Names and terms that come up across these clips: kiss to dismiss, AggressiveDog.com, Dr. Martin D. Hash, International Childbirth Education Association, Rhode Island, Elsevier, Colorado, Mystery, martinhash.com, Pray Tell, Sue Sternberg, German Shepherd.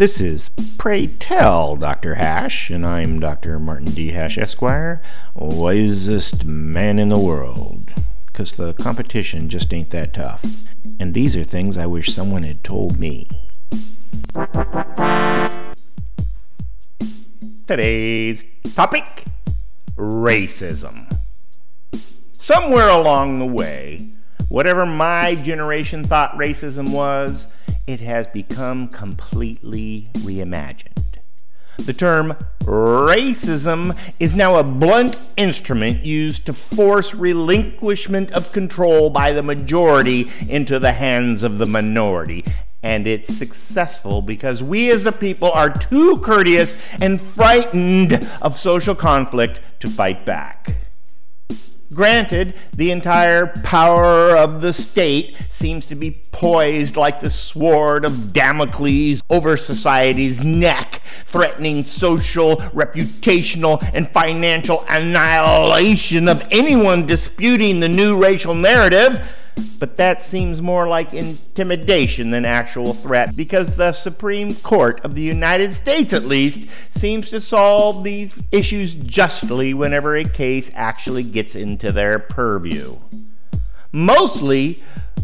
This is Pray Tell, Dr. Hash, and I'm Dr. Martin D. Hash, Esquire, wisest man in the world, 'cause the competition just ain't that tough. And these are things I wish someone had told me. Today's topic, racism. Somewhere along the way, whatever my generation thought racism was, it has become completely reimagined. The term racism is now a blunt instrument used to force relinquishment of control by the majority into the hands of the minority. And it's successful because we as a people are too courteous and frightened of social conflict to fight back. Granted, the entire power of the state seems to be poised like the sword of Damocles over society's neck, threatening social, reputational, and financial annihilation of anyone disputing the new racial narrative. But that seems more like intimidation than actual threat, because the Supreme Court of the United States, at least, seems to solve these issues justly whenever a case actually gets into their purview. Mostly,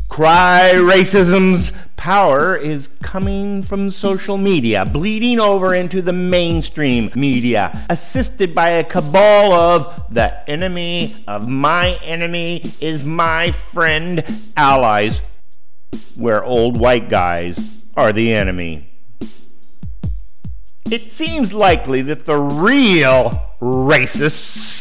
cry racism's power is coming from social media, bleeding over into the mainstream media, assisted by a cabal of the enemy of my enemy is my friend allies, where old white guys are the enemy. It seems likely that the real racists,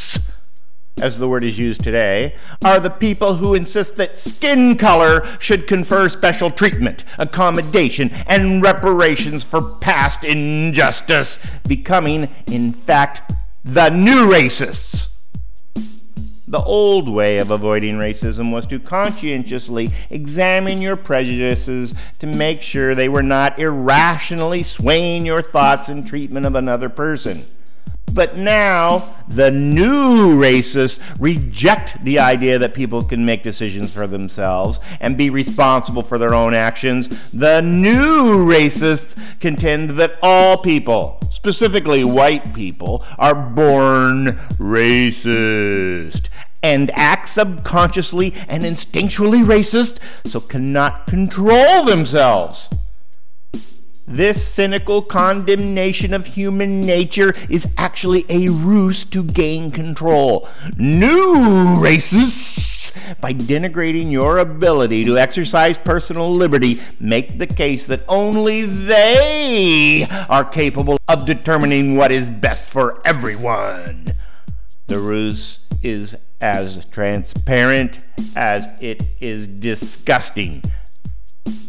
as the word is used today, are the people who insist that skin color should confer special treatment, accommodation, and reparations for past injustice, becoming, in fact, the new racists. The old way of avoiding racism was to conscientiously examine your prejudices to make sure they were not irrationally swaying your thoughts and treatment of another person. But now, the new racists reject the idea that people can make decisions for themselves and be responsible for their own actions. The new racists contend that all people, specifically white people, are born racist and act subconsciously and instinctually racist, so cannot control themselves. This cynical condemnation of human nature is actually a ruse to gain control. New racists, by denigrating your ability to exercise personal liberty, make the case that only they are capable of determining what is best for everyone. The ruse is as transparent as it is disgusting.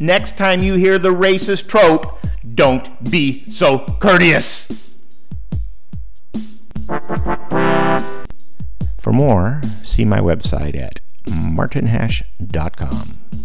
Next time you hear the racist trope, don't be so courteous. For more, see my website at martinhash.com.